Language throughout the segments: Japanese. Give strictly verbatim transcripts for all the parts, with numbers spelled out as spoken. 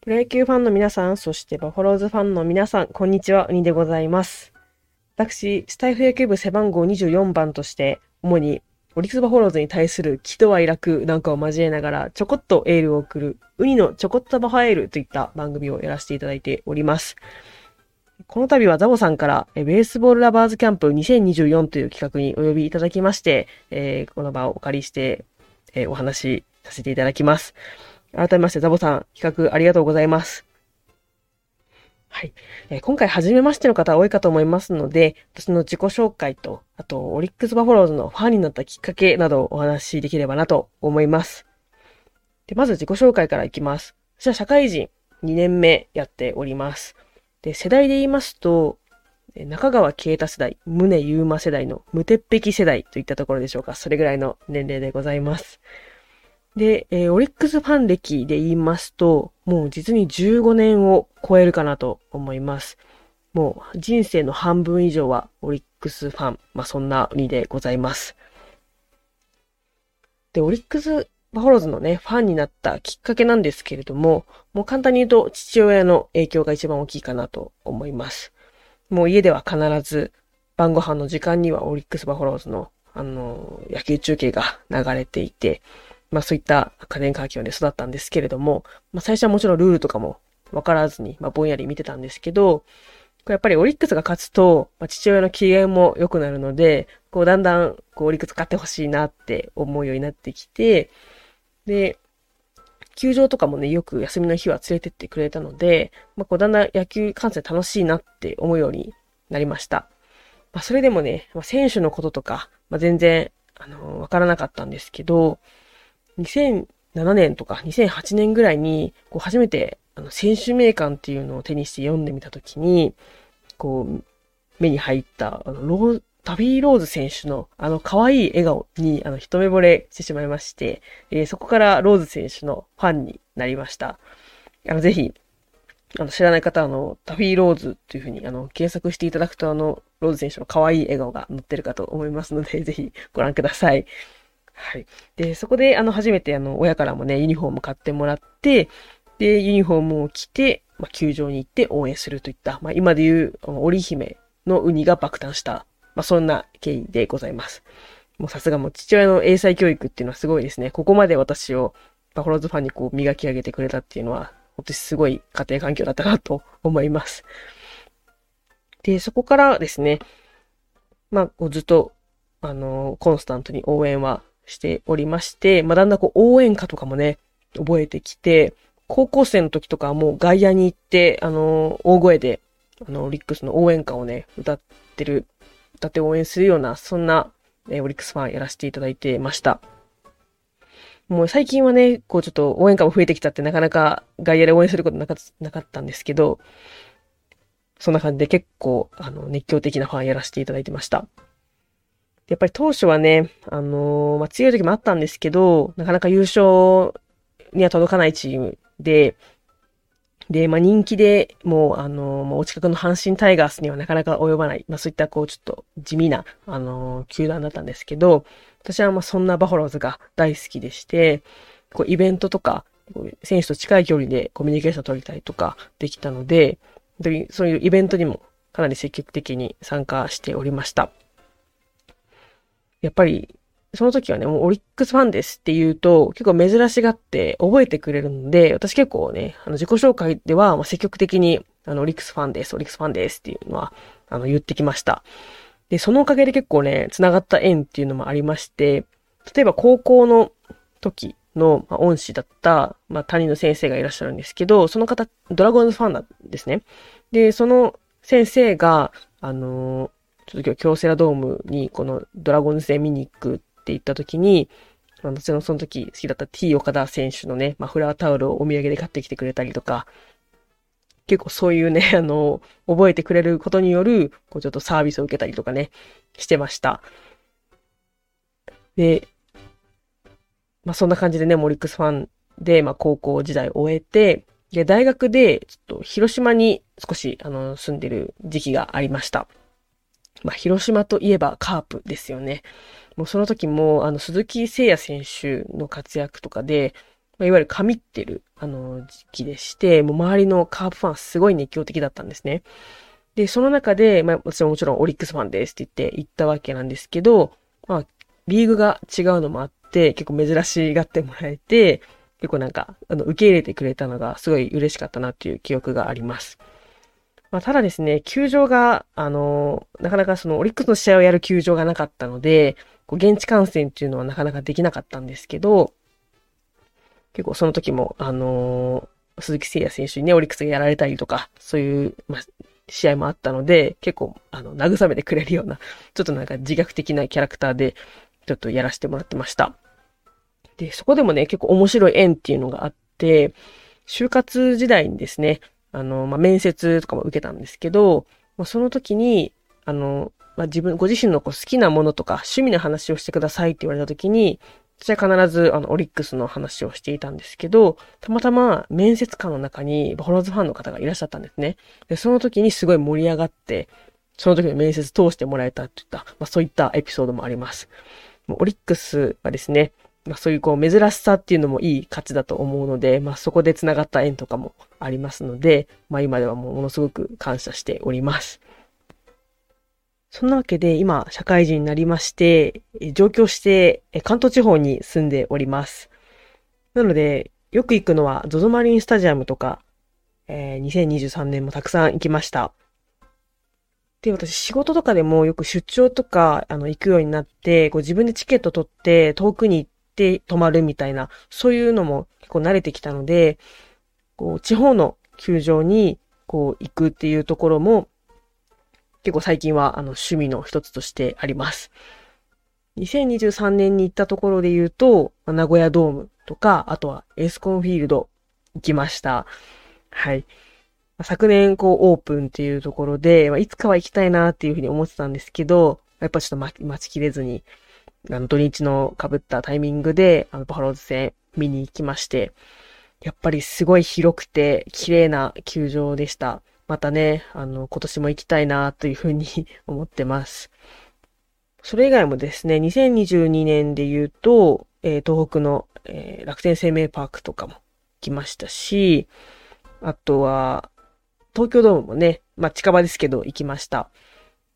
プロ野球ファンの皆さん、そしてバファローズファンの皆さん、こんにちは、ウニでございます。私、スタイフ野球部背番号にじゅうよんばんとして、主にオリックスバファローズに対する喜怒哀楽なんかを交えながら、ちょこっとエールを送る、ウニのちょこっとバファエールといった番組をやらせていただいております。この度はザボさんから、ベースボールラバーズキャンプにせんにじゅうよんという企画にお呼びいただきまして、えー、この場をお借りして、えー、お話しさせていただきます。改めましてザボさん、企画ありがとうございます。はい、えー、今回初めましての方多いかと思いますので、私の自己紹介と、あとオリックスバファローズのファンになったきっかけなどをお話しできればなと思います。で、まず自己紹介からいきます。私は社会人にねんめやっております。で、世代で言いますと、中川圭太世代、宗佑馬世代の無鉄壁世代といったところでしょうか。それぐらいの年齢でございます。で、えー、オリックスファン歴で言いますと、もう実にじゅうごねんを超えるかなと思います。もう人生の半分以上はオリックスファン。まあ、そんなウニでございます。で、オリックスバファローズのね、ファンになったきっかけなんですけれども、もう簡単に言うと父親の影響が一番大きいかなと思います。もう家では必ず晩ご飯の時間にはオリックスバファローズのあのー、野球中継が流れていて、まあそういった家電環境で育ったんですけれども、まあ最初はもちろんルールとかもわからずに、まあぼんやり見てたんですけど、こうやっぱりオリックスが勝つと、まあ、父親の機嫌も良くなるので、こうだんだんこうオリックス勝ってほしいなって思うようになってきて、で、球場とかもね、よく休みの日は連れてってくれたので、まあこうだんだん野球観戦楽しいなって思うようになりました。まあそれでもね、まあ、選手のこととか、まあ全然、あのー、わからなかったんですけど、にせんななねんとかにせんはちねんぐらいにこう初めてあの選手名鑑っていうのを手にして読んでみたときにこう目に入ったあのロータビー・ローズ選手のあの可愛い笑顔にあの一目惚れしてしまいまして、えー、そこからローズ選手のファンになりました。あのぜひあの知らない方はあのタビー・ローズというふうにあの検索していただくとあのローズ選手の可愛い笑顔が載ってるかと思いますのでぜひご覧ください。はい。で、そこで、あの、初めて、あの、親からもね、ユニフォーム買ってもらって、で、ユニフォームを着て、まあ、球場に行って応援するといった、まあ、今でいう、織姫のウニが爆誕した、まあ、そんな経緯でございます。もうさすがもう父親の英才教育っていうのはすごいですね。ここまで私をバファローズファンにこう磨き上げてくれたっていうのは、本当にすごい家庭環境だったなと思います。で、そこからですね、まあ、こうずっと、あの、コンスタントに応援は、しておりまして、まあ、だんだんこう応援歌とかもね、覚えてきて、高校生の時とかはもう外野に行って、あのー、大声で、あの、オリックスの応援歌をね、歌ってる、歌って応援するような、そんな、えー、オリックスファンやらせていただいてました。もう最近はね、こうちょっと応援歌も増えてきたってなかなか外野で応援することなかったんですけど、そんな感じで結構、あの、熱狂的なファンやらせていただいてました。やっぱり当初はね、あのー、まあ、強い時もあったんですけど、なかなか優勝には届かないチームで、で、まあ、人気でもう、あのー、もうお近くの阪神タイガースにはなかなか及ばない、まあ、そういったこう、ちょっと地味な、あのー、球団だったんですけど、私はま、そんなバファローズが大好きでして、こう、イベントとか、選手と近い距離でコミュニケーションを取りたいとかできたので、本当にそういうイベントにもかなり積極的に参加しておりました。やっぱり、その時はね、もうオリックスファンですって言うと、結構珍しがって覚えてくれるので、私結構ね、あの自己紹介では積極的に、あの、オリックスファンです、オリックスファンですっていうのは、あの、言ってきました。で、そのおかげで結構ね、繋がった縁っていうのもありまして、例えば高校の時の恩師だった、まあ、担任の先生がいらっしゃるんですけど、その方、ドラゴンズファンなんですね。で、その先生が、あのー、ちょっと今日京セラドームにこのドラゴンズ戦見に行くって言った時に、私のその時好きだった T 岡田選手のね、マフラータオルをお土産で買ってきてくれたりとか、結構そういうね、あの、覚えてくれることによる、こうちょっとサービスを受けたりとかね、してました。で、まあそんな感じでね、オリックスファンで、まあ高校時代を終えて、で、大学でちょっと広島に少しあの住んでる時期がありました。まあ、広島といえばカープですよね。もうその時もあの鈴木誠也選手の活躍とかで、まあ、いわゆる神ってるあの時期でして、もう周りのカープファンすごい熱狂的だったんですね。で、その中で、まあ、私ももちろんオリックスファンですって言って行ったわけなんですけど、まあ、リーグが違うのもあって、結構珍しがってもらえて、結構なんか、あの、受け入れてくれたのがすごい嬉しかったなっていう記憶があります。まあ、ただですね、球場が、あの、なかなかそのオリックスの試合をやる球場がなかったので、こう現地観戦っていうのはなかなかできなかったんですけど、結構その時も、あのー、鈴木誠也選手にね、オリックスがやられたりとか、そういう、まあ、試合もあったので、結構、あの、慰めてくれるような、ちょっとなんか自虐的なキャラクターで、ちょっとやらせてもらってました。で、そこでもね、結構面白い縁っていうのがあって、就活時代にですね、あの、まあ、面接とかも受けたんですけど、まあ、その時に、あの、まあ、自分、ご自身のこう好きなものとか、趣味の話をしてくださいって言われた時に、私は必ずあのオリックスの話をしていたんですけど、たまたま面接官の中にホロズファンの方がいらっしゃったんですね。で、その時にすごい盛り上がって、その時の面接通してもらえたといった、まあ、そういったエピソードもあります。もうオリックスはですね、まあ、そういうこう珍しさっていうのもいい価値だと思うので、まあ、そこでつながった縁とかもありますので、まあ、今ではもうものすごく感謝しております。そんなわけで今社会人になりまして、上京して関東地方に住んでおります。なのでよく行くのは ゾゾ マリンスタジアムとか、えー、にせんにじゅうさんねんもたくさん行きました。で、私仕事とかでもよく出張とかあの行くようになって、こう自分でチケット取って遠くに行って泊まるみたいな、そういうのも結構慣れてきたので、こう地方の球場にこう行くっていうところも結構最近はあの趣味の一つとしてあります。にせんにじゅうさんねんに行ったところで言うと、名古屋ドームとか、あとはエスコンフィールド行きました。はい。昨年こうオープンっていうところで、まあ、いつかは行きたいなっていうふうに思ってたんですけど、やっぱちょっと待ちきれずに、あの土日の被ったタイミングで、あのバファローズ戦見に行きまして、やっぱりすごい広くて綺麗な球場でした。またね、あの、今年も行きたいなというふうに思ってます。それ以外もですね、にせんにじゅうにねんで言うと、えー、東北の、えー、楽天生命パークとかも来ましたし、あとは、東京ドームもね、まあ近場ですけど行きました。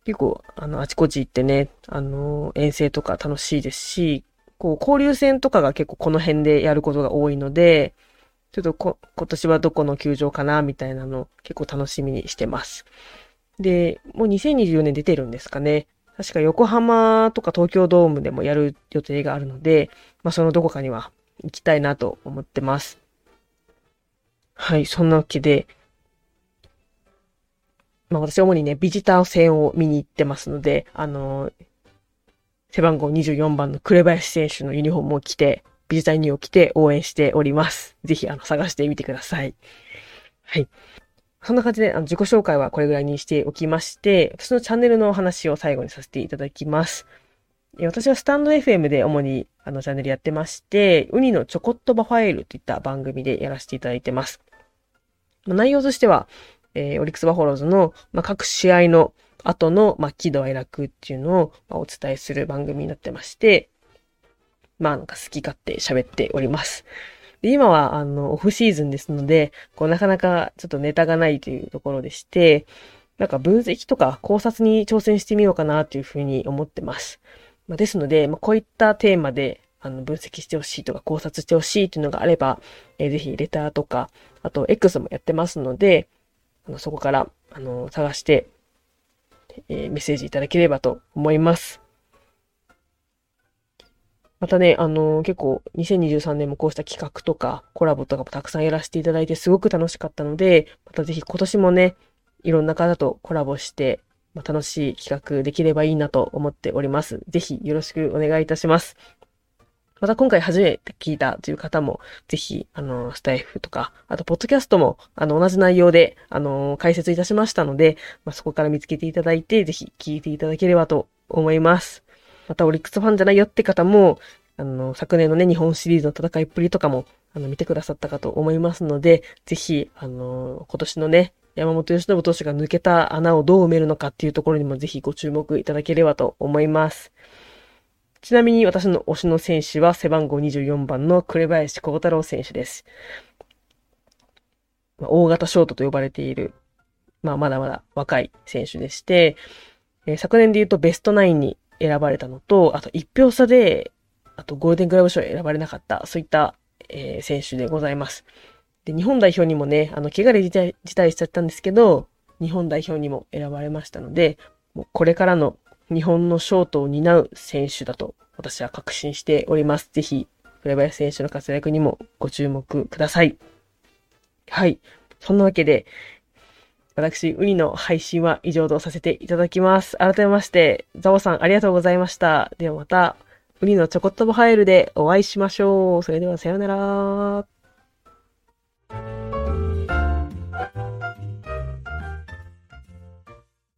結構、あの、あちこち行ってね、あの、遠征とか楽しいですし、こう、交流戦とかが結構この辺でやることが多いので、ちょっとこ今年はどこの球場かなみたいなの結構楽しみにしてます。で、もうにせんにじゅうよねん出てるんですかね。確か横浜とか東京ドームでもやる予定があるので、まあそのどこかには行きたいなと思ってます。はい、そんなわけで、まあ私は主にね、ビジター戦を見に行ってますので、あの、背番号にじゅうよんばんの紅林選手のユニフォームを着て、ビジターにを着て応援しております。ぜひあの探してみてください。はい。そんな感じであの自己紹介はこれぐらいにしておきまして、私のチャンネルのお話を最後にさせていただきます。私はスタンド エフエム で主にあのチャンネルやってまして、ウニのちょこっとバファエルといった番組でやらせていただいてます。内容としては、えー、オリックスバファローズの、まあ、各試合の後の、まあ、喜怒哀楽っていうのを、まあ、お伝えする番組になってまして、まあなんか好き勝手喋っております。で、今はあのオフシーズンですので、こうなかなかちょっとネタがないというところでして、なんか分析とか考察に挑戦してみようかなというふうに思ってます。まあ、ですので、まあ、こういったテーマであの分析してほしいとか考察してほしいというのがあれば、えー、ぜひレターとか、あと X もやってますので、あのそこからあの探して、えー、メッセージいただければと思います。またね、あのー、結構にせんにじゅうさんねんもこうした企画とかコラボとかもたくさんやらせていただいてすごく楽しかったので、またぜひ今年もね、いろんな方とコラボして、まあ、楽しい企画できればいいなと思っております。ぜひよろしくお願いいたします。また今回初めて聞いたという方も、ぜひ、あのー、スタイフとか、あとポッドキャストも、あの、同じ内容で、あのー、解説いたしましたので、まあ、そこから見つけていただいて、ぜひ聞いていただければと思います。またオリックスファンじゃないよって方も、あの、昨年のね、日本シリーズの戦いっぷりとかも、あの、見てくださったかと思いますので、ぜひ、あの、今年のね、山本由伸投手が抜けた穴をどう埋めるのかっていうところにもぜひご注目いただければと思います。ちなみに私の推しの選手は背番号にじゅうよんばんの紅林光太郎選手です。大型ショートと呼ばれている、まあ、まだまだ若い選手でして、えー、昨年で言うとベストナインに選ばれたのと、あといちひょうさで、あとゴールデングラブ賞に選ばれなかった、そういった、えー、選手でございます。で、日本代表にもね、あの、怪我で辞退、辞退しちゃったんですけど、日本代表にも選ばれましたので、もうこれからの日本のショートを担う選手だと私は確信しております。ぜひ、紅林選手の活躍にもご注目ください。はい。そんなわけで、私、ウニの配信は以上とさせていただきます。改めまして、ザボさんありがとうございました。ではまた、ウニのちょこっとぼハエルでお会いしましょう。それではさようなら。